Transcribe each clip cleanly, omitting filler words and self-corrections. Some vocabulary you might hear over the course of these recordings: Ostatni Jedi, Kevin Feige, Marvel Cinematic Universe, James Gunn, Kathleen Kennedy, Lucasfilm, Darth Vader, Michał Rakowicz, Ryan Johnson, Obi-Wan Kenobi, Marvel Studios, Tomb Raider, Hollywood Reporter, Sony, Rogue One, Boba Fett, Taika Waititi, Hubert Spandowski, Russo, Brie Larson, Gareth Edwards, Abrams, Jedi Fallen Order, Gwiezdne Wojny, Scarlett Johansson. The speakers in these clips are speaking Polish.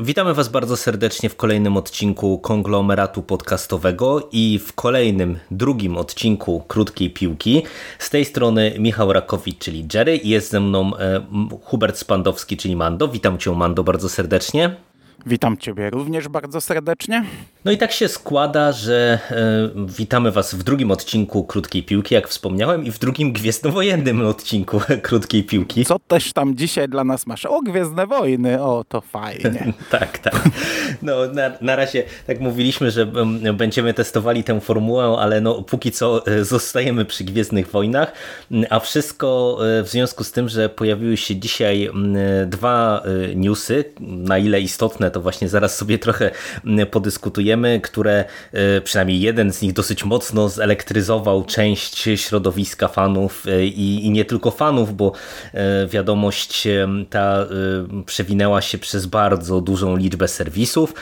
Witamy Was bardzo serdecznie w kolejnym odcinku Konglomeratu Podcastowego i w kolejnym, drugim odcinku Krótkiej Piłki. Z tej strony Michał Rakowicz, czyli Jerry, i jest ze mną Hubert Spandowski, czyli Mando. Witam Cię, Mando, bardzo serdecznie. Witam Ciebie również bardzo serdecznie. No i tak się składa, że witamy Was w drugim odcinku Krótkiej Piłki, jak wspomniałem, i w drugim Gwiezdnowojennym odcinku Krótkiej Piłki. Co też tam dzisiaj dla nas masz? O, Gwiezdne Wojny, o, to fajnie. Tak. No, na razie tak mówiliśmy, że będziemy testowali tę formułę, ale no póki co zostajemy przy Gwiezdnych Wojnach, a wszystko w związku z tym, że pojawiły się dzisiaj dwa newsy, na ile istotne, to właśnie zaraz sobie trochę podyskutujemy, które, przynajmniej jeden z nich, dosyć mocno zelektryzował część środowiska fanów i nie tylko fanów, bo wiadomość ta przewinęła się przez bardzo dużą liczbę serwisów,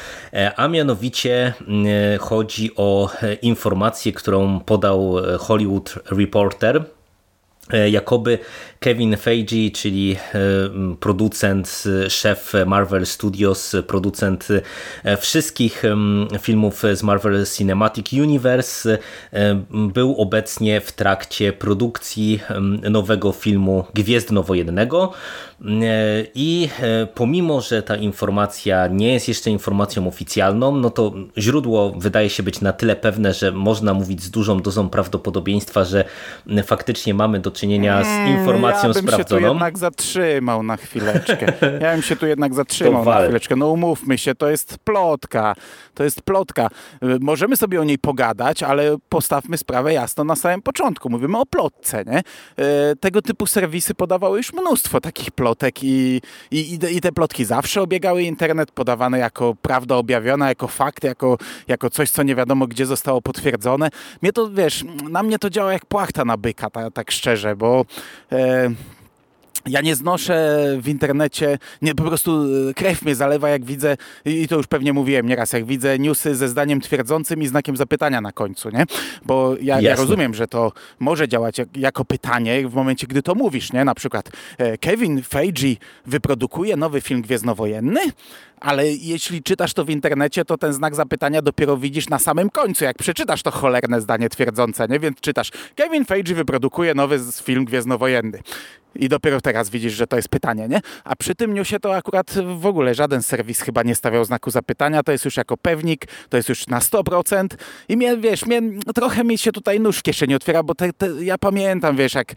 a mianowicie chodzi o informację, którą podał Hollywood Reporter, jakoby Kevin Feige, czyli producent, szef Marvel Studios, producent wszystkich filmów z Marvel Cinematic Universe, był obecnie w trakcie produkcji nowego filmu Gwiezdnowojennego i pomimo, że ta informacja nie jest jeszcze informacją oficjalną, no to źródło wydaje się być na tyle pewne, że można mówić z dużą dozą prawdopodobieństwa, że faktycznie mamy do czynienia z informacją sprawdzoną. Ja bym się tu jednak zatrzymał na chwileczkę. No umówmy się, to jest plotka. Możemy sobie o niej pogadać, ale postawmy sprawę jasno na samym początku. Mówimy o plotce, nie? Tego typu serwisy podawały już mnóstwo takich plotek i te plotki zawsze obiegały internet, podawane jako prawda objawiona, jako fakt, jako coś, co nie wiadomo gdzie zostało potwierdzone. Na mnie to działa jak płachta na byka, tak szczerze, bo ja nie znoszę w internecie, po prostu krew mnie zalewa, jak widzę, i to już pewnie mówiłem nieraz, jak widzę newsy ze zdaniem twierdzącym i znakiem zapytania na końcu, nie? Bo ja rozumiem, że to może działać jako pytanie w momencie, gdy to mówisz, nie? Na przykład Kevin Feige wyprodukuje nowy film gwiezdnowojenny, ale jeśli czytasz to w internecie, to ten znak zapytania dopiero widzisz na samym końcu, jak przeczytasz to cholerne zdanie twierdzące, nie? Więc czytasz, Kevin Feige wyprodukuje nowy film gwiezdnowojenny. I dopiero teraz widzisz, że to jest pytanie, nie? A przy tym newsie to akurat w ogóle żaden serwis chyba nie stawiał znaku zapytania, to jest już jako pewnik, to jest już na 100% i trochę mi się tutaj nóż w kieszeni otwiera, bo ja pamiętam, jak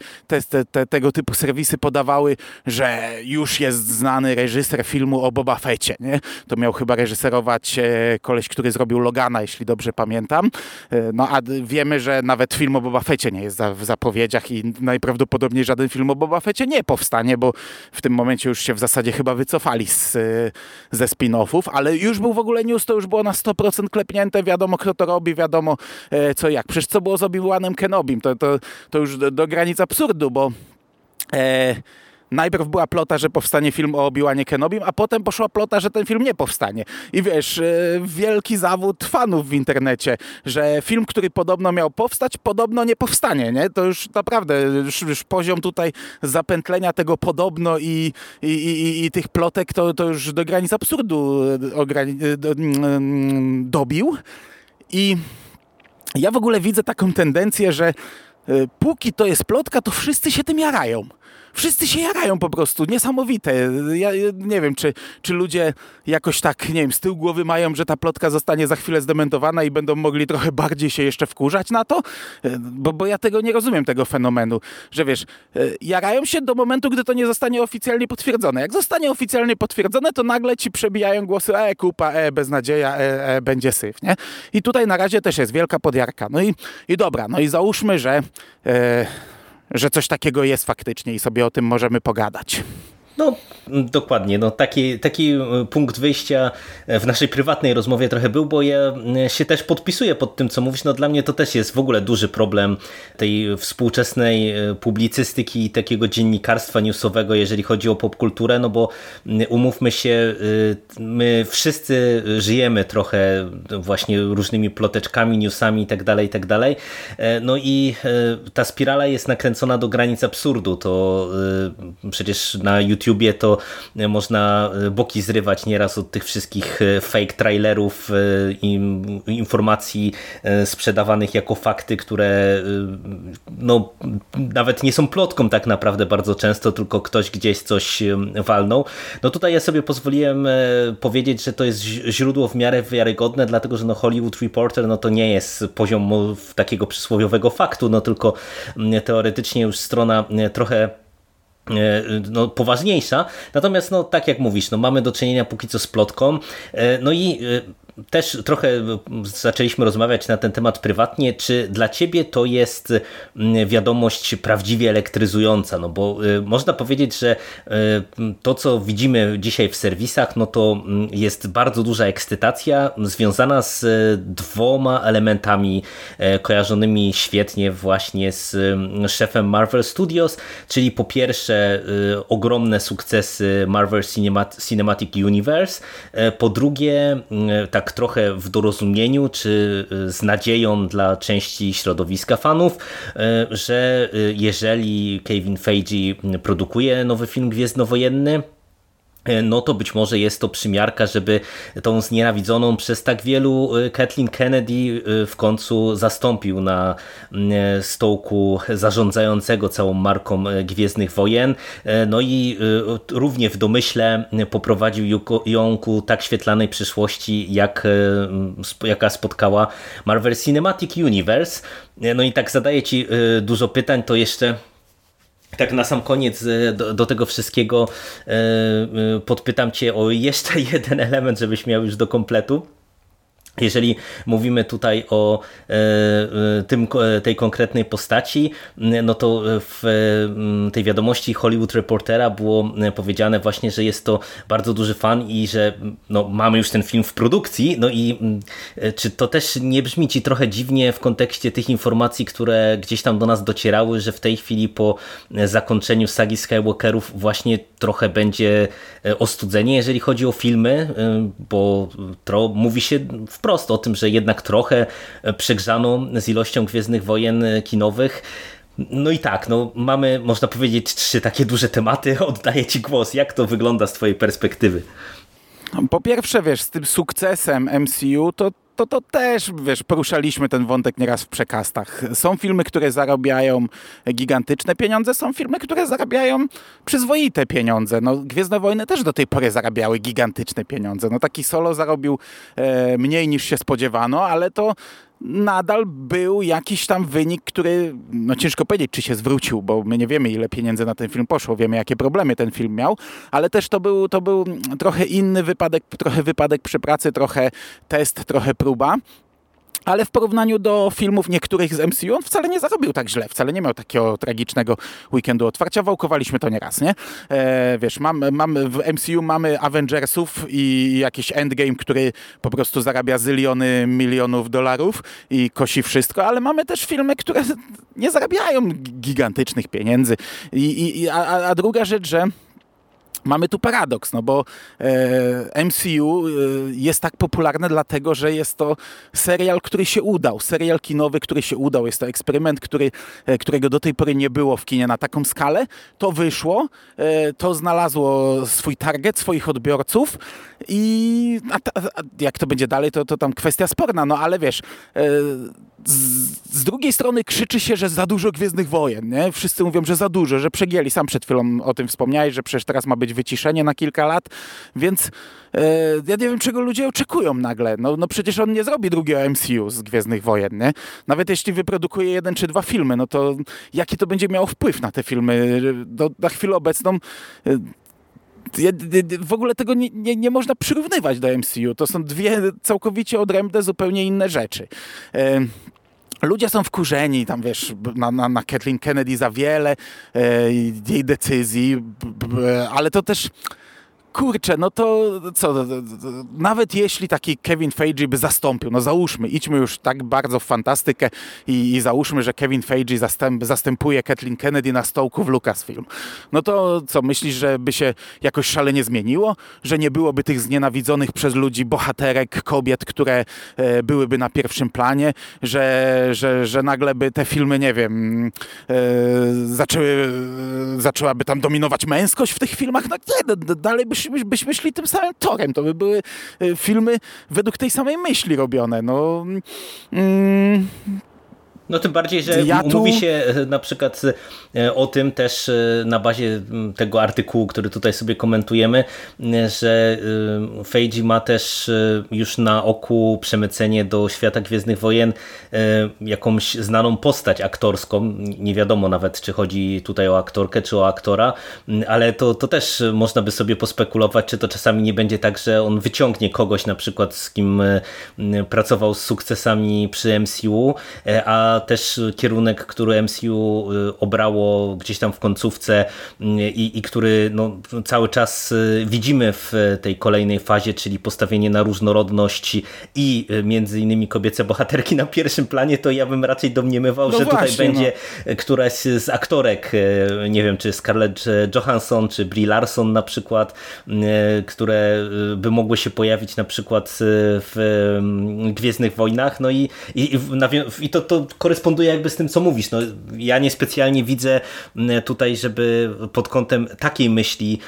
tego typu serwisy podawały, że już jest znany reżyser filmu o Boba Fecie, nie? To miał chyba reżyserować koleś, który zrobił Logana, jeśli dobrze pamiętam. No a wiemy, że nawet film o Boba Fecie nie jest w zapowiedziach i najprawdopodobniej żaden film o Boba Fecie nie powstanie, bo w tym momencie już się w zasadzie chyba wycofali ze spin-offów, ale już był w ogóle news, to już było na 100% klepnięte, wiadomo kto to robi, wiadomo co jak. Przecież co było z Obi-Wanem Kenobim, to już do granic absurdu, bo najpierw była plota, że powstanie film o Obi-Wanie Kenobim, a potem poszła plota, że ten film nie powstanie. I wielki zawód fanów w internecie, że film, który podobno miał powstać, podobno nie powstanie, nie? To już naprawdę już poziom tutaj zapętlenia tego podobno i tych plotek to już do granic absurdu dobił. I ja w ogóle widzę taką tendencję, że póki to jest plotka, to wszyscy się tym jarają. Wszyscy się jarają po prostu, niesamowite. Ja nie wiem, czy ludzie jakoś tak, nie wiem, z tyłu głowy mają, że ta plotka zostanie za chwilę zdementowana i będą mogli trochę bardziej się jeszcze wkurzać na to, bo ja tego nie rozumiem, tego fenomenu, że jarają się do momentu, gdy to nie zostanie oficjalnie potwierdzone. Jak zostanie oficjalnie potwierdzone, to nagle ci przebijają głosy, kupa, beznadzieja, będzie syf, nie? I tutaj na razie też jest wielka podjarka. No i dobra, no i załóżmy, że coś takiego jest faktycznie i sobie o tym możemy pogadać. No dokładnie, no, taki punkt wyjścia w naszej prywatnej rozmowie trochę był, bo ja się też podpisuję pod tym, co mówisz. No dla mnie to też jest w ogóle duży problem tej współczesnej publicystyki i takiego dziennikarstwa newsowego, jeżeli chodzi o popkulturę, no bo umówmy się, my wszyscy żyjemy trochę właśnie różnymi ploteczkami, newsami itd. No i ta spirala jest nakręcona do granic absurdu. To przecież na YouTubie to można boki zrywać nieraz od tych wszystkich fake trailerów i informacji sprzedawanych jako fakty, które no, nawet nie są plotką tak naprawdę bardzo często, tylko ktoś gdzieś coś walnął. No tutaj ja sobie pozwoliłem powiedzieć, że to jest źródło w miarę wiarygodne, dlatego że no Hollywood Reporter no to nie jest poziom takiego przysłowiowego faktu, no tylko teoretycznie już strona trochę no, poważniejsza. Natomiast no, tak jak mówisz, no, mamy do czynienia póki co z plotką. No i też trochę zaczęliśmy rozmawiać na ten temat prywatnie. Czy dla ciebie to jest wiadomość prawdziwie elektryzująca? No bo można powiedzieć, że to, co widzimy dzisiaj w serwisach, no to jest bardzo duża ekscytacja związana z dwoma elementami kojarzonymi świetnie właśnie z szefem Marvel Studios, czyli po pierwsze ogromne sukcesy Marvel Cinematic Universe, po drugie tak trochę w dorozumieniu, czy z nadzieją dla części środowiska fanów, że jeżeli Kevin Feige produkuje nowy film gwiezdnowojenny, no to być może jest to przymiarka, żeby tą znienawidzoną przez tak wielu Kathleen Kennedy w końcu zastąpił na stołku zarządzającego całą marką Gwiezdnych Wojen. No i równie w domyśle poprowadził ją ku tak świetlanej przyszłości, jaka spotkała Marvel Cinematic Universe. No i tak zadaję ci dużo pytań, to jeszcze tak na sam koniec do tego wszystkiego podpytam cię o jeszcze jeden element, żebyś miał już do kompletu. Jeżeli mówimy tutaj o tej konkretnej postaci, no to w tej wiadomości Hollywood Reportera było powiedziane właśnie, że jest to bardzo duży fan i że no, mamy już ten film w produkcji. No i czy to też nie brzmi ci trochę dziwnie w kontekście tych informacji, które gdzieś tam do nas docierały, że w tej chwili po zakończeniu sagi Skywalkerów właśnie trochę będzie ostudzenie, jeżeli chodzi o filmy, bo mówi się wprost o tym, że jednak trochę przegrzano z ilością Gwiezdnych Wojen kinowych. No i tak, no mamy, można powiedzieć, 3 takie duże tematy. Oddaję ci głos. Jak to wygląda z twojej perspektywy? Po pierwsze, wiesz, z tym sukcesem MCU to też, wiesz, poruszaliśmy ten wątek nieraz w przekastach. Są filmy, które zarabiają gigantyczne pieniądze, są filmy, które zarabiają przyzwoite pieniądze. No, Gwiezdne Wojny też do tej pory zarabiały gigantyczne pieniądze. No, taki Solo zarobił mniej niż się spodziewano, ale to nadal był jakiś tam wynik, który, no ciężko powiedzieć, czy się zwrócił, bo my nie wiemy, ile pieniędzy na ten film poszło, wiemy, jakie problemy ten film miał, ale też to był trochę inny wypadek, trochę wypadek przy pracy, trochę test, trochę próba. Ale w porównaniu do filmów niektórych z MCU on wcale nie zarobił tak źle, wcale nie miał takiego tragicznego weekendu otwarcia. Wałkowaliśmy to nieraz, nie? Wiesz, w MCU mamy Avengersów i jakiś Endgame, który po prostu zarabia zyliony milionów dolarów i kosi wszystko, ale mamy też filmy, które nie zarabiają gigantycznych pieniędzy. A druga rzecz, że mamy tu paradoks, no bo MCU jest tak popularne dlatego, że jest to serial, który się udał, serial kinowy, który się udał. Jest to eksperyment, którego do tej pory nie było w kinie na taką skalę. To wyszło, to znalazło swój target, swoich odbiorców i jak to będzie dalej, to tam kwestia sporna, no ale wiesz... Z drugiej strony krzyczy się, że za dużo Gwiezdnych Wojen, nie? Wszyscy mówią, że za dużo, że przegięli. Sam przed chwilą o tym wspomniałeś, że przecież teraz ma być wyciszenie na kilka lat, więc ja nie wiem, czego ludzie oczekują nagle. No przecież on nie zrobi drugiego MCU z Gwiezdnych Wojen, nie? Nawet jeśli wyprodukuje 1 czy 2 filmy, no to jaki to będzie miało wpływ na te filmy? Na chwilę obecną... W ogóle tego nie można przyrównywać do MCU. To są 2 całkowicie odrębne, zupełnie inne rzeczy. Ludzie są wkurzeni, tam wiesz, na Kathleen Kennedy za wiele jej decyzji, ale to też, kurczę, no to co, nawet jeśli taki Kevin Feige by zastąpił, no załóżmy, idźmy już tak bardzo w fantastykę i załóżmy, że Kevin Feige zastępuje Kathleen Kennedy na stołku w Lucasfilm. No to co, myślisz, że by się jakoś szalenie zmieniło? Że nie byłoby tych znienawidzonych przez ludzi bohaterek, kobiet, które byłyby na pierwszym planie? Że nagle by te filmy, nie wiem, zaczęłaby tam dominować męskość w tych filmach? No nie, dalej byśmy szli tym samym torem. To by były filmy według tej samej myśli robione. No, no tym bardziej, że mówi się na przykład o tym też na bazie tego artykułu, który tutaj sobie komentujemy, że Feige ma też już na oku przemycenie do świata Gwiezdnych Wojen jakąś znaną postać aktorską. Nie wiadomo nawet, czy chodzi tutaj o aktorkę, czy o aktora, ale to też można by sobie pospekulować, czy to czasami nie będzie tak, że on wyciągnie kogoś na przykład, z kim pracował z sukcesami przy MCU, a też kierunek, który MCU obrało gdzieś tam w końcówce i który no, cały czas widzimy w tej kolejnej fazie, czyli postawienie na różnorodność i między innymi kobiece bohaterki na pierwszym planie, to ja bym raczej domniemywał, no że właśnie, tutaj będzie któraś z aktorek, nie wiem, czy Scarlett Johansson, czy Brie Larson na przykład, które by mogły się pojawić na przykład w Gwiezdnych Wojnach, no i to koresponduje jakby z tym, co mówisz. No, ja niespecjalnie widzę tutaj, żeby pod kątem takiej myśli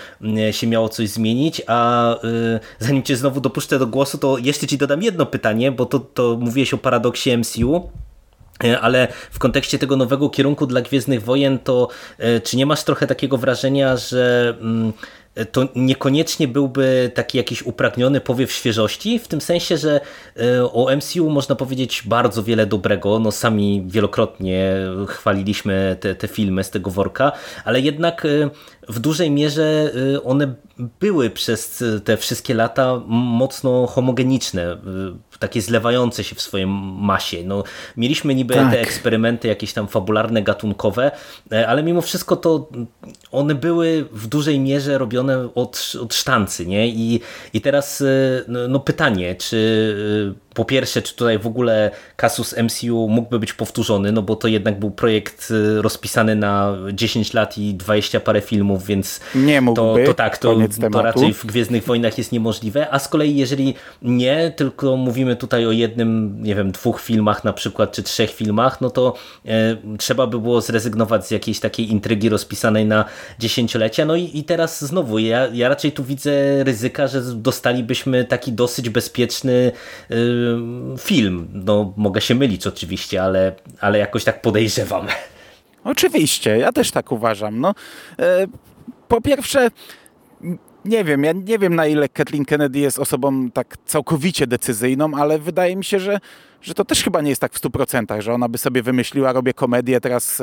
się miało coś zmienić, a zanim cię znowu dopuszczę do głosu, to jeszcze ci dodam jedno pytanie, bo to mówiłeś o paradoksie MCU, ale w kontekście tego nowego kierunku dla Gwiezdnych Wojen, to czy nie masz trochę takiego wrażenia, że to niekoniecznie byłby taki jakiś upragniony powiew świeżości, w tym sensie, że o MCU można powiedzieć bardzo wiele dobrego, no sami wielokrotnie chwaliliśmy te filmy z tego worka, ale jednak w dużej mierze one były przez te wszystkie lata mocno homogeniczne, takie zlewające się w swojej masie. No, mieliśmy niby te eksperymenty jakieś tam fabularne, gatunkowe, ale mimo wszystko to one były w dużej mierze robione od sztancy, nie? I teraz no, pytanie, czy po pierwsze, czy tutaj w ogóle kasus MCU mógłby być powtórzony, no bo to jednak był projekt rozpisany na 10 lat i 20 parę filmów, więc nie mógłby, to raczej w Gwiezdnych Wojnach jest niemożliwe, a z kolei jeżeli nie, tylko mówimy tutaj o jednym, nie wiem, 2 filmach na przykład, czy 3 filmach, no to trzeba by było zrezygnować z jakiejś takiej intrygi rozpisanej na dziesięciolecia, no i teraz znowu ja raczej tu widzę ryzyka, że dostalibyśmy taki dosyć bezpieczny film. No, mogę się mylić oczywiście, ale jakoś tak podejrzewam. Oczywiście, ja też tak uważam. No, po pierwsze, nie wiem, ja nie wiem, na ile Kathleen Kennedy jest osobą tak całkowicie decyzyjną, ale wydaje mi się, że to też chyba nie jest tak w 100%, że ona by sobie wymyśliła, robię komedię, teraz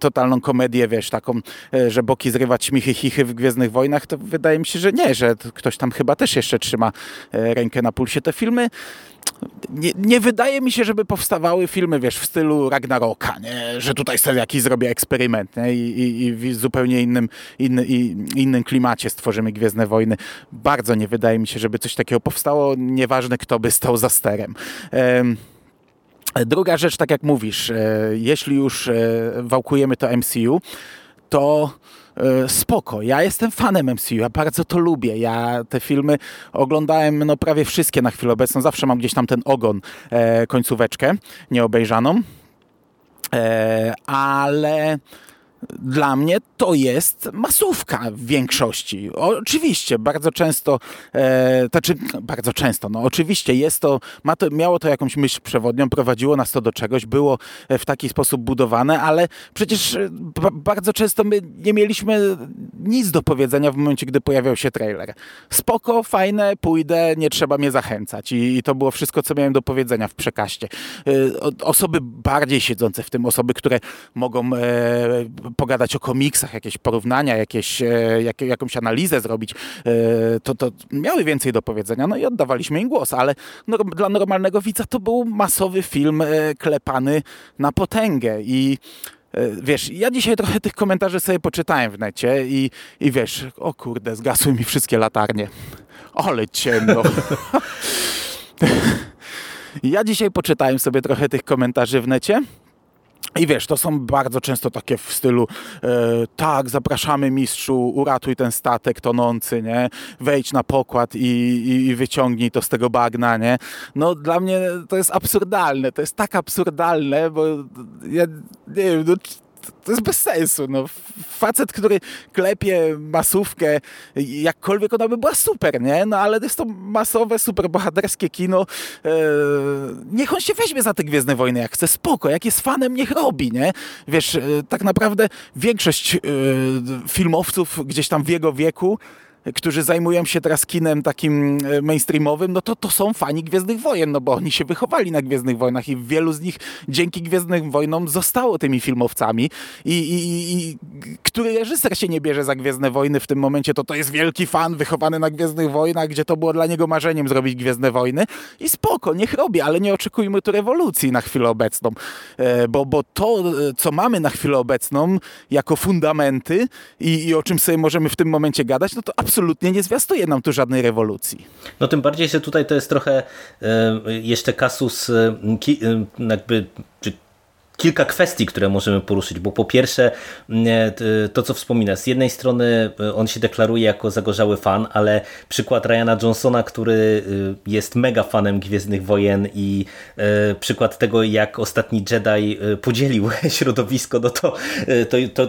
totalną komedię, wiesz, taką, że boki zrywać, śmichy, chichy w Gwiezdnych Wojnach, to wydaje mi się, że nie, że ktoś tam chyba też jeszcze trzyma rękę na pulsie. Te filmy, nie wydaje mi się, żeby powstawały filmy, wiesz, w stylu Ragnaroka, nie? Że tutaj sobie jakiś zrobię eksperyment, nie? I w zupełnie innym klimacie stworzymy Gwiezdne Wojny. Bardzo nie wydaje mi się, żeby coś takiego powstało, nieważne kto by stał za sterem. Druga rzecz, tak jak mówisz, jeśli już wałkujemy to MCU, to spoko. Ja jestem fanem MCU, ja bardzo to lubię. Ja te filmy oglądałem no, prawie wszystkie na chwilę obecną. Zawsze mam gdzieś tam ten ogon, końcóweczkę nieobejrzaną. Ale dla mnie to jest masówka w większości. Oczywiście, bardzo często, no oczywiście jest to, miało to jakąś myśl przewodnią, prowadziło nas to do czegoś, było w taki sposób budowane, ale przecież bardzo często my nie mieliśmy nic do powiedzenia w momencie, gdy pojawiał się trailer. Spoko, fajne, pójdę, nie trzeba mnie zachęcać. I to było wszystko, co miałem do powiedzenia w przekaście. Osoby bardziej siedzące w tym, osoby, które mogą pogadać o komiksach, jakieś porównania, jakąś analizę zrobić, to miały więcej do powiedzenia, no i oddawaliśmy im głos, ale dla normalnego widza to był masowy film klepany na potęgę i wiesz, ja dzisiaj trochę tych komentarzy sobie poczytałem w necie i wiesz, o kurde, zgasły mi wszystkie latarnie. Ale ciemno. Ja dzisiaj poczytałem sobie trochę tych komentarzy w necie i wiesz, to są bardzo często takie w stylu tak, zapraszamy mistrzu, uratuj ten statek tonący, nie? Wejdź na pokład i wyciągnij to z tego bagna, nie? No dla mnie to jest absurdalne, to jest tak absurdalne, bo ja nie wiem, no, to jest bez sensu. No. Facet, który klepie masówkę, jakkolwiek ona by była super, nie? No ale jest to masowe, super bohaterskie kino. Niech on się weźmie za te Gwiezdne Wojny, jak chce, spoko. Jak jest fanem, niech robi, nie? Wiesz, tak naprawdę większość filmowców gdzieś tam w jego wieku, którzy zajmują się teraz kinem takim mainstreamowym, no to są fani Gwiezdnych Wojen, no bo oni się wychowali na Gwiezdnych Wojnach i wielu z nich dzięki Gwiezdnym Wojnom zostało tymi filmowcami i który reżyser się nie bierze za Gwiezdne Wojny w tym momencie, to jest wielki fan wychowany na Gwiezdnych Wojnach, gdzie to było dla niego marzeniem zrobić Gwiezdne Wojny i spoko, niech robi, ale nie oczekujmy tu rewolucji na chwilę obecną, bo to, co mamy na chwilę obecną jako fundamenty i o czym sobie możemy w tym momencie gadać, no to absolutnie nie zwiastuje nam tu żadnej rewolucji. No tym bardziej, że tutaj to jest trochę jeszcze kasus jakby... Kilka kwestii, które możemy poruszyć, bo po pierwsze to, co wspomina, z jednej strony on się deklaruje jako zagorzały fan, ale przykład Ryana Johnsona, który jest mega fanem Gwiezdnych Wojen i przykład tego, jak Ostatni Jedi podzielił środowisko, no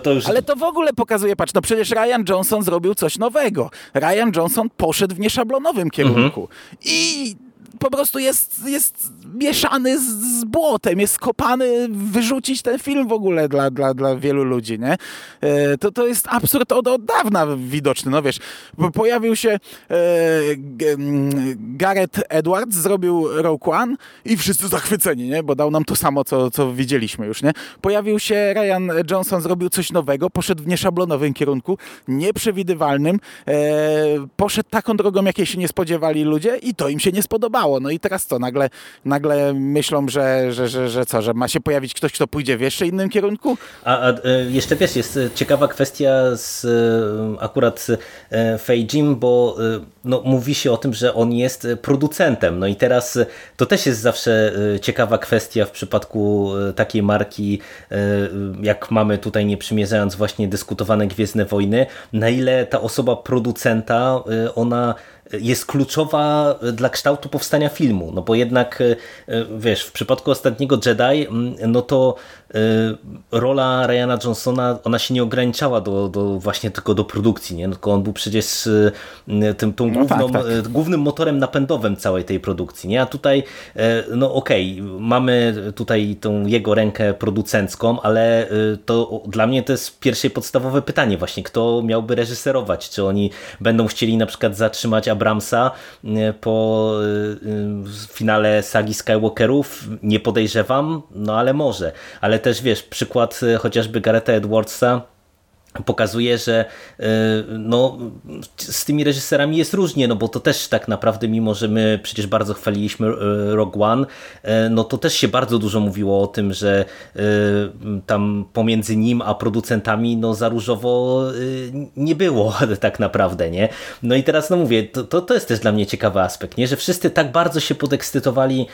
to już... Ale to w ogóle pokazuje, patrz, no przecież Ryan Johnson zrobił coś nowego. Ryan Johnson poszedł w nieszablonowym kierunku i... po prostu jest mieszany z błotem, jest kopany wyrzucić ten film w ogóle dla wielu ludzi, nie? To jest absurd od dawna widoczny, no wiesz, pojawił się Gareth Edwards, zrobił Rogue One i wszyscy zachwyceni, nie? Bo dał nam to samo, co widzieliśmy już, nie? Pojawił się Ryan Johnson, zrobił coś nowego, poszedł w nieszablonowym kierunku, nieprzewidywalnym, poszedł taką drogą, jakiej się nie spodziewali ludzie i to im się nie spodobało. No i teraz co? Nagle myślą, że ma się pojawić ktoś, kto pójdzie w jeszcze innym kierunku? A jeszcze wiesz, jest ciekawa kwestia z akurat Feijim, bo no, mówi się o tym, że on jest producentem. No i teraz to też jest zawsze ciekawa kwestia w przypadku takiej marki, jak mamy tutaj, nie przymierzając, właśnie dyskutowane Gwiezdne Wojny, na ile ta osoba producenta, ona jest kluczowa dla kształtu powstania filmu, no bo jednak wiesz, w przypadku Ostatniego Jedi no to rola Ryana Johnsona, ona się nie ograniczała do właśnie tylko do produkcji, nie? No, tylko on był przecież tą głównym motorem napędowym całej tej produkcji, nie? A tutaj no okej, mamy tutaj tą jego rękę producencką, ale to dla mnie to jest pierwsze podstawowe pytanie właśnie, kto miałby reżyserować, czy oni będą chcieli na przykład zatrzymać Abramsa po finale sagi Skywalkerów, nie podejrzewam, no ale może. Ale też wiesz, przykład chociażby Garetha Edwardsa pokazuje, że no, z tymi reżyserami jest różnie, no bo to też tak naprawdę, mimo że my przecież bardzo chwaliliśmy Rogue One, no to też się bardzo dużo mówiło o tym, że tam pomiędzy nim a producentami no za różowo nie było tak naprawdę, nie? No i teraz no mówię, to jest też dla mnie ciekawy aspekt, nie? Że wszyscy tak bardzo się podekscytowali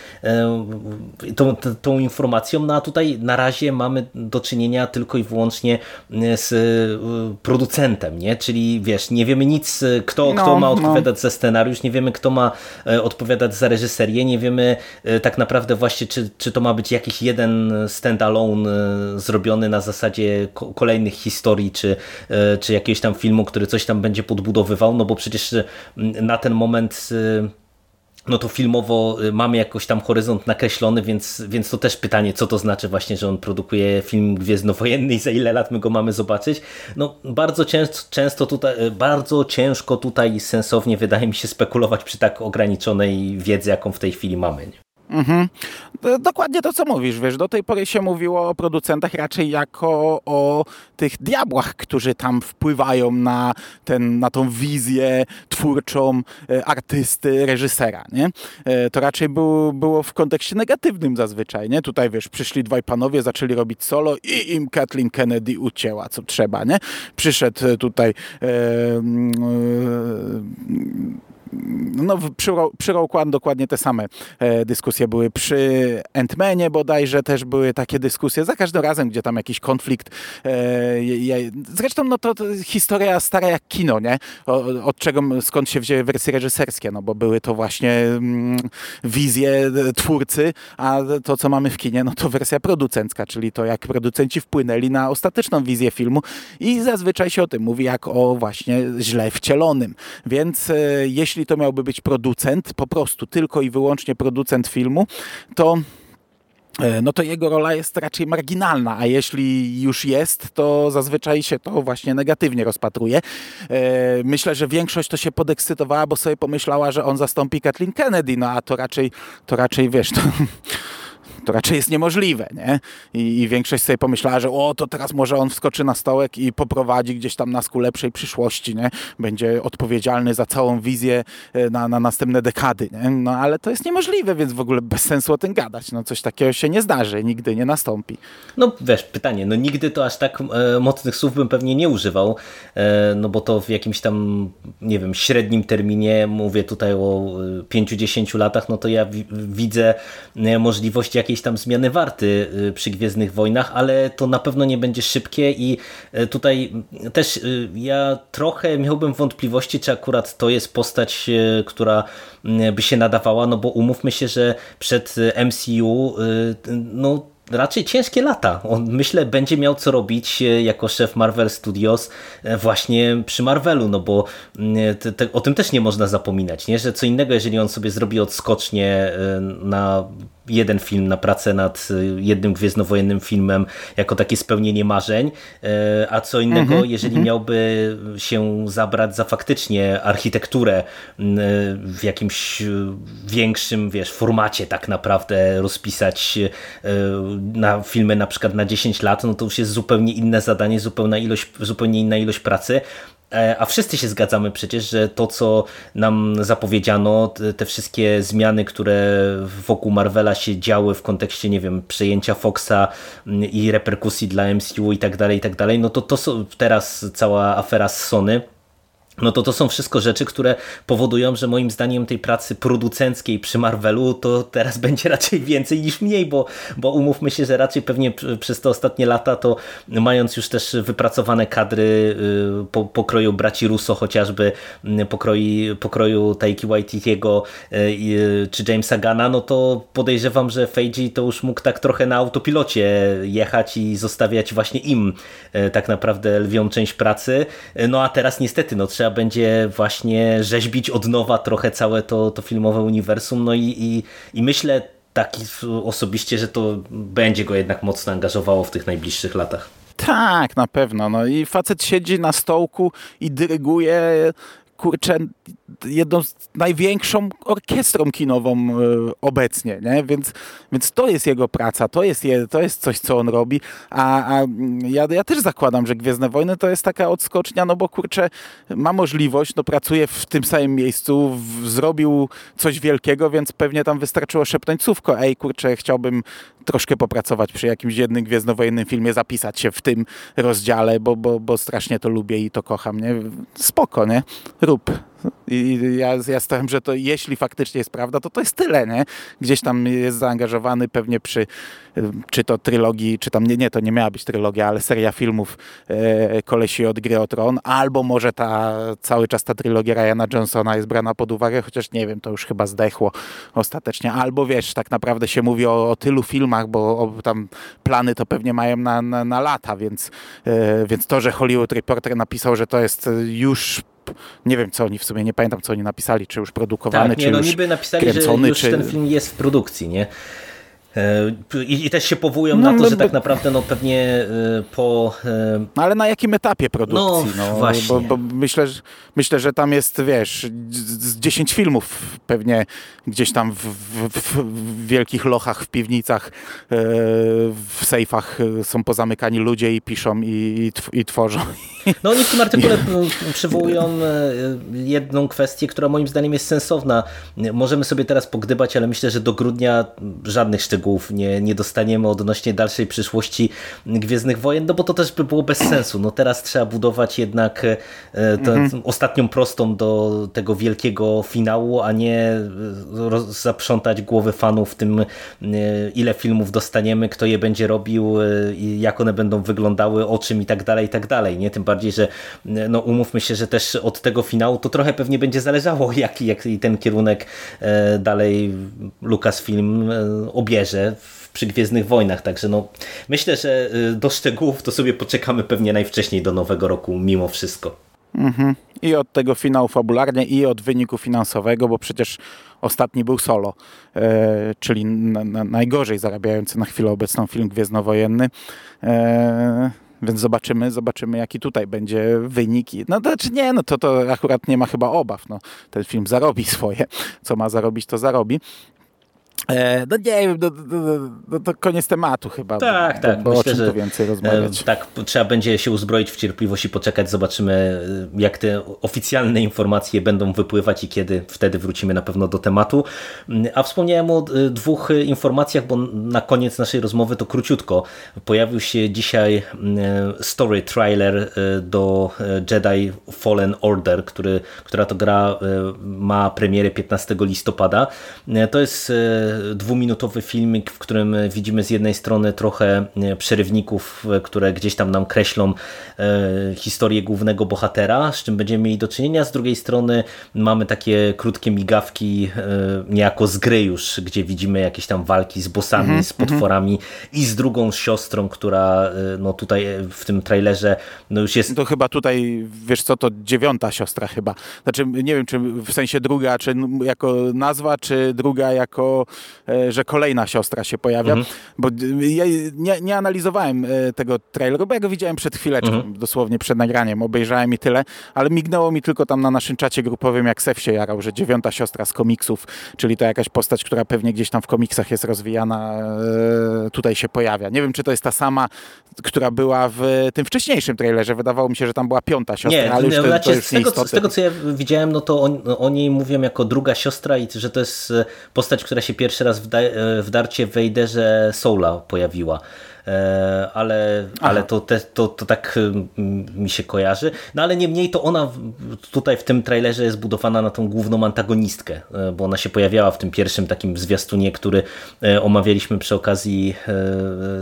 tą informacją, no a tutaj na razie mamy do czynienia tylko i wyłącznie z producentem, nie? Czyli wiesz, nie wiemy nic, kto ma odpowiadać za scenariusz, nie wiemy, kto ma odpowiadać za reżyserię, nie wiemy tak naprawdę właśnie, czy to ma być jakiś jeden stand-alone zrobiony na zasadzie kolejnych historii, czy jakiegoś tam filmu, który coś tam będzie podbudowywał, no bo przecież na ten moment... no to filmowo mamy jakoś tam horyzont nakreślony, więc to też pytanie, co to znaczy właśnie, że on produkuje film gwiezdnowojenny i za ile lat my go mamy zobaczyć. No bardzo ciężko tutaj sensownie, wydaje mi się, spekulować przy tak ograniczonej wiedzy, jaką w tej chwili mamy. Mhm. Dokładnie to, co mówisz, wiesz, do tej pory się mówiło o producentach raczej jako o tych diabłach, którzy tam wpływają na tą wizję twórczą artysty, reżysera, nie? To raczej było w kontekście negatywnym zazwyczaj, nie? Tutaj, wiesz, przyszli dwaj panowie, zaczęli robić solo i im Kathleen Kennedy ucięła, co trzeba, nie? Przyszedł tutaj przy Rogue One dokładnie te same dyskusje były, przy Ant-Manie bodajże też były takie dyskusje, za każdym razem, gdzie tam jakiś konflikt, zresztą to historia stara jak kino, nie? Skąd się wzięły wersje reżyserskie, no bo były to właśnie wizje twórcy, a to, co mamy w kinie, no to wersja producencka, czyli to, jak producenci wpłynęli na ostateczną wizję filmu i zazwyczaj się o tym mówi jak o właśnie źle wcielonym, więc jeśli to miałby być producent, po prostu tylko i wyłącznie producent filmu, to jego rola jest raczej marginalna, a jeśli już jest, to zazwyczaj się to właśnie negatywnie rozpatruje. Myślę, że większość to się podekscytowała, bo sobie pomyślała, że on zastąpi Kathleen Kennedy, no a to raczej wiesz... To raczej jest niemożliwe, nie? I większość sobie pomyślała, że to teraz może on wskoczy na stołek i poprowadzi gdzieś tam nas ku lepszej przyszłości, nie? Będzie odpowiedzialny za całą wizję na następne dekady, nie? No ale to jest niemożliwe, więc w ogóle bez sensu o tym gadać. No coś takiego się nie zdarzy, nigdy nie nastąpi. No wiesz, pytanie, no nigdy to aż tak mocnych słów bym pewnie nie używał, no bo to w jakimś tam, nie wiem, średnim terminie, mówię tutaj o 5-10 latach, no to ja widzę możliwość jakiejś tam zmiany warty przy Gwiezdnych Wojnach, ale to na pewno nie będzie szybkie i tutaj też ja trochę miałbym wątpliwości, czy akurat to jest postać, która by się nadawała, no bo umówmy się, że przed MCU no raczej ciężkie lata. On, myślę, będzie miał co robić jako szef Marvel Studios właśnie przy Marvelu, no bo o tym też nie można zapominać, nie? Że co innego, jeżeli on sobie zrobi odskocznie na jeden film, na pracę nad jednym gwiezdnowojennym filmem jako takie spełnienie marzeń, a co innego, jeżeli miałby się zabrać za faktycznie architekturę w jakimś większym, wiesz, formacie tak naprawdę rozpisać na filmy na przykład na 10 lat, no to już jest zupełnie inne zadanie, zupełnie inna ilość pracy. A wszyscy się zgadzamy przecież, że to, co nam zapowiedziano, te wszystkie zmiany, które wokół Marvela się działy w kontekście, nie wiem, przejęcia Foxa i reperkusji dla MCU i tak dalej, no to są teraz cała afera z Sony. No to są wszystko rzeczy, które powodują, że moim zdaniem tej pracy producenckiej przy Marvelu to teraz będzie raczej więcej niż mniej, bo umówmy się, że raczej pewnie przez te ostatnie lata to mając już też wypracowane kadry pokroju braci Russo chociażby, pokroju Taiki Waititiego czy Jamesa Gunna, no to podejrzewam, że Feige to już mógł tak trochę na autopilocie jechać i zostawiać właśnie im tak naprawdę lwią część pracy, no a teraz niestety no trzeba będzie właśnie rzeźbić od nowa trochę całe to filmowe uniwersum, no i myślę tak osobiście, że to będzie go jednak mocno angażowało w tych najbliższych latach. Tak, na pewno. No i facet siedzi na stołku i dyryguje, kurczę, jedną z największą orkiestrą kinową obecnie, nie? Więc to jest jego praca, to jest coś, co on robi, a ja też zakładam, że Gwiezdne Wojny to jest taka odskocznia, no bo kurczę, ma możliwość, no pracuje w tym samym miejscu, zrobił coś wielkiego, więc pewnie tam wystarczyło szepnąć słówko, ej kurczę, chciałbym troszkę popracować przy jakimś jednym gwiezdnowojennym filmie, zapisać się w tym rozdziale, bo strasznie to lubię i to kocham, nie? Spoko, nie? Rób. I ja stałem, że to jeśli faktycznie jest prawda, to jest tyle, nie? Gdzieś tam jest zaangażowany pewnie przy, czy to trylogii, czy tam, nie, to nie miała być trylogia, ale seria filmów Kolesi od Gry o Tron, albo może cały czas ta trylogia Ryana Johnsona jest brana pod uwagę, chociaż nie wiem, to już chyba zdechło ostatecznie, albo wiesz, tak naprawdę się mówi o tylu filmach, bo tam plany to pewnie mają na lata, więc to, że Hollywood Reporter napisał, że to jest już, nie wiem co oni w sumie, nie pamiętam co oni napisali, czy już produkowany, tak, nie, czy no już niby napisali, kręcony, że już ten film jest w produkcji, nie? I też się powołują na to, że tak naprawdę no pewnie po... Ale na jakim etapie produkcji? No właśnie. Bo myślę, że tam jest, wiesz, z 10 filmów pewnie gdzieś tam w wielkich lochach, w piwnicach, w sejfach są pozamykani ludzie i piszą i tworzą. No oni w tym artykule przywołują jedną kwestię, która moim zdaniem jest sensowna. Możemy sobie teraz pogdybać, ale myślę, że do grudnia żadnych szczegółów nie dostaniemy odnośnie dalszej przyszłości Gwiezdnych Wojen, no bo to też by było bez sensu. No teraz trzeba budować jednak tę ostatnią prostą do tego wielkiego finału, a nie zaprzątać głowy fanów tym, ile filmów dostaniemy, kto je będzie robił, jak one będą wyglądały, o czym i tak dalej, nie? Tym bardziej, że no umówmy się, że też od tego finału to trochę pewnie będzie zależało, jaki ten kierunek dalej Lucasfilm obierze przy Gwiezdnych Wojnach, także no myślę, że do szczegółów to sobie poczekamy pewnie najwcześniej do nowego roku mimo wszystko. Mhm. I od tego finału fabularnie i od wyniku finansowego, bo przecież ostatni był Solo, czyli najgorzej zarabiający na chwilę obecną film gwiezdnowojenny. Więc zobaczymy jaki tutaj będzie wynik. No to znaczy nie, no to akurat nie ma chyba obaw. No, ten film zarobi swoje. Co ma zarobić, to zarobi. No nie wiem, to koniec tematu chyba. Tak. Bo myślę, o czym tu więcej rozmawiać. Tak, trzeba będzie się uzbroić w cierpliwość i poczekać. Zobaczymy, jak te oficjalne informacje będą wypływać i kiedy. Wtedy wrócimy na pewno do tematu. A wspomniałem o dwóch informacjach, bo na koniec naszej rozmowy to króciutko. Pojawił się dzisiaj story trailer do Jedi Fallen Order, która to gra ma premierę 15 listopada. To jest dwuminutowy filmik, w którym widzimy z jednej strony trochę przerywników, które gdzieś tam nam kreślą historię głównego bohatera, z czym będziemy mieli do czynienia. Z drugiej strony mamy takie krótkie migawki niejako z gry już, gdzie widzimy jakieś tam walki z bossami, z potworami i z drugą siostrą, która no tutaj w tym trailerze no już jest... To chyba tutaj, wiesz co, to 9. siostra chyba. Znaczy nie wiem, czy w sensie druga, czy jako nazwa, czy druga jako że kolejna siostra się pojawia, bo ja nie analizowałem tego traileru, bo ja go widziałem przed chwileczką, dosłownie przed nagraniem, obejrzałem i tyle, ale mignęło mi tylko tam na naszym czacie grupowym, jak Sef się jarał, że 9. siostra z komiksów, czyli to jakaś postać, która pewnie gdzieś tam w komiksach jest rozwijana, tutaj się pojawia. Nie wiem, czy to jest ta sama, która była w tym wcześniejszym trailerze, wydawało mi się, że tam była 5. siostra, nie, ale już to już nieistotne. Z tego, co ja widziałem, no to oni mówią jako druga siostra i że to jest postać, która się pierwszy raz w Darcie Vaderze Soula pojawiła. Ale to tak mi się kojarzy. No ale niemniej to ona tutaj w tym trailerze jest budowana na tą główną antagonistkę, bo ona się pojawiała w tym pierwszym takim zwiastunie, który omawialiśmy przy okazji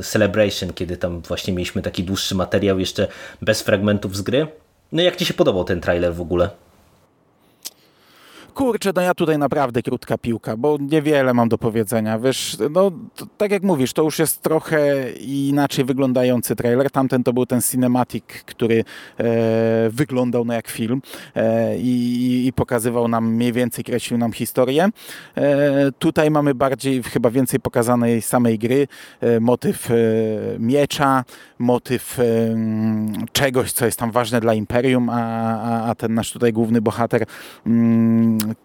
Celebration, kiedy tam właśnie mieliśmy taki dłuższy materiał jeszcze bez fragmentów z gry. No jak ci się podobał ten trailer w ogóle? Kurczę, no ja tutaj naprawdę krótka piłka, bo niewiele mam do powiedzenia. Wiesz, no to, tak jak mówisz, to już jest trochę inaczej wyglądający trailer. Tamten to był ten cinematic, który wyglądał no jak film i pokazywał nam mniej więcej, kreślił nam historię. Tutaj mamy bardziej, chyba więcej pokazanej samej gry, motyw miecza, motyw czegoś, co jest tam ważne dla Imperium, a ten nasz tutaj główny bohater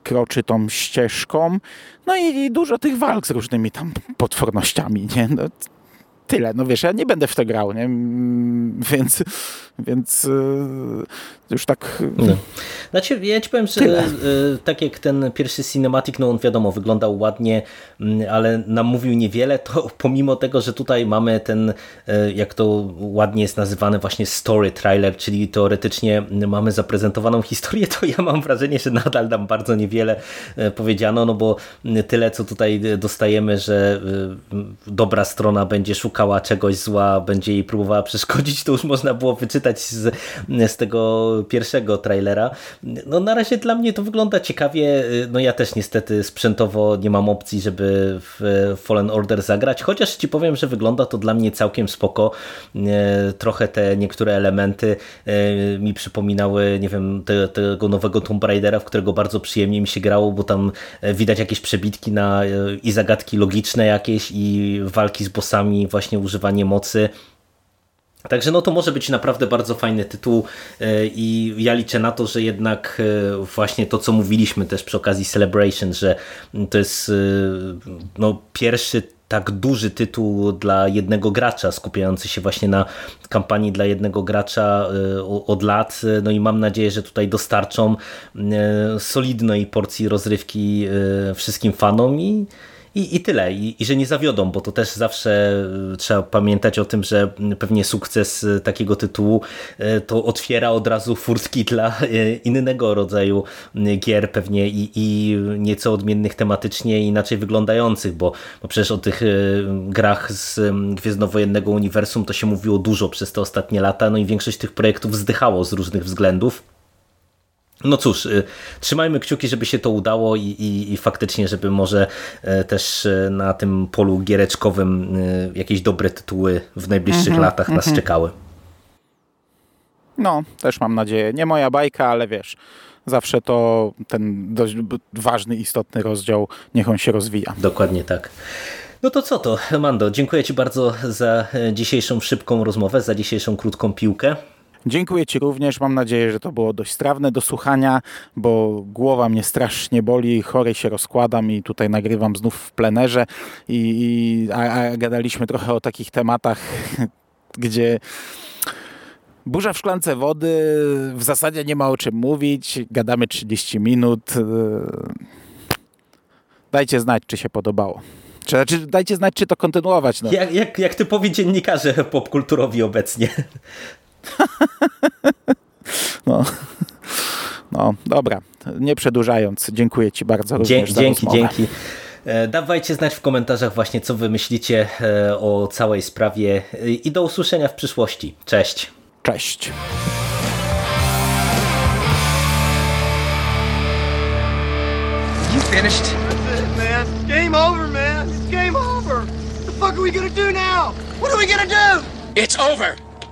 kroczy tą ścieżką, no i dużo tych walk z różnymi tam potwornościami, nie? No, tyle, no wiesz, ja nie będę w to grał, nie? Więc już tak... No. Znaczy, ja ci powiem, że tak jak ten pierwszy cinematic, no on wiadomo, wyglądał ładnie, ale nam mówił niewiele, to pomimo tego, że tutaj mamy ten, jak to ładnie jest nazywane, właśnie story trailer, czyli teoretycznie mamy zaprezentowaną historię, to ja mam wrażenie, że nadal nam bardzo niewiele powiedziano, no bo tyle, co tutaj dostajemy, że dobra strona będzie szukać szukała czegoś zła, będzie jej próbowała przeszkodzić, to już można było wyczytać z tego pierwszego trailera. No na razie dla mnie to wygląda ciekawie. No ja też niestety sprzętowo nie mam opcji, żeby w Fallen Order zagrać, chociaż ci powiem, że wygląda to dla mnie całkiem spoko. Trochę te niektóre elementy mi przypominały, nie wiem, tego nowego Tomb Raidera, w którego bardzo przyjemnie mi się grało, bo tam widać jakieś przebitki na i zagadki logiczne jakieś, i walki z bossami, właśnie używanie mocy. Także no to może być naprawdę bardzo fajny tytuł i ja liczę na to, że jednak właśnie to, co mówiliśmy też przy okazji Celebration, że to jest no, pierwszy tak duży tytuł dla jednego gracza, skupiający się właśnie na kampanii dla jednego gracza od lat. No i mam nadzieję, że tutaj dostarczą solidnej porcji rozrywki wszystkim fanom i tyle. I że nie zawiodą, bo to też zawsze trzeba pamiętać o tym, że pewnie sukces takiego tytułu to otwiera od razu furtki dla innego rodzaju gier pewnie i nieco odmiennych tematycznie, inaczej wyglądających, bo przecież o tych grach z Gwiezdnowojennego Uniwersum to się mówiło dużo przez te ostatnie lata, no i większość tych projektów zdychało z różnych względów. No cóż, trzymajmy kciuki, żeby się to udało i faktycznie, żeby może też na tym polu giereczkowym jakieś dobre tytuły w najbliższych latach nas czekały. No, też mam nadzieję. Nie moja bajka, ale wiesz, zawsze to ten dość ważny, istotny rozdział, niech on się rozwija. Dokładnie tak. No to co to, Mando, dziękuję Ci bardzo za dzisiejszą szybką rozmowę, za dzisiejszą krótką piłkę. Dziękuję Ci również. Mam nadzieję, że to było dość strawne do słuchania, bo głowa mnie strasznie boli, chory się rozkładam i tutaj nagrywam znów w plenerze a gadaliśmy trochę o takich tematach, gdzie burza w szklance wody, w zasadzie nie ma o czym mówić, gadamy 30 minut. Dajcie znać, czy się podobało. Znaczy, dajcie znać, czy to kontynuować. No. Jak typowi dziennikarze popkulturowi obecnie. No, dobra, nie przedłużając, dziękuję Ci bardzo za rozmowę. Dzięki. Dawajcie znać w komentarzach właśnie, co Wy myślicie o całej sprawie i do usłyszenia w przyszłości. Cześć. Cześć. You finished? That's it, man. Game over, man. It's game over. What the fuck are we gonna do now? What are we gonna do? It's over.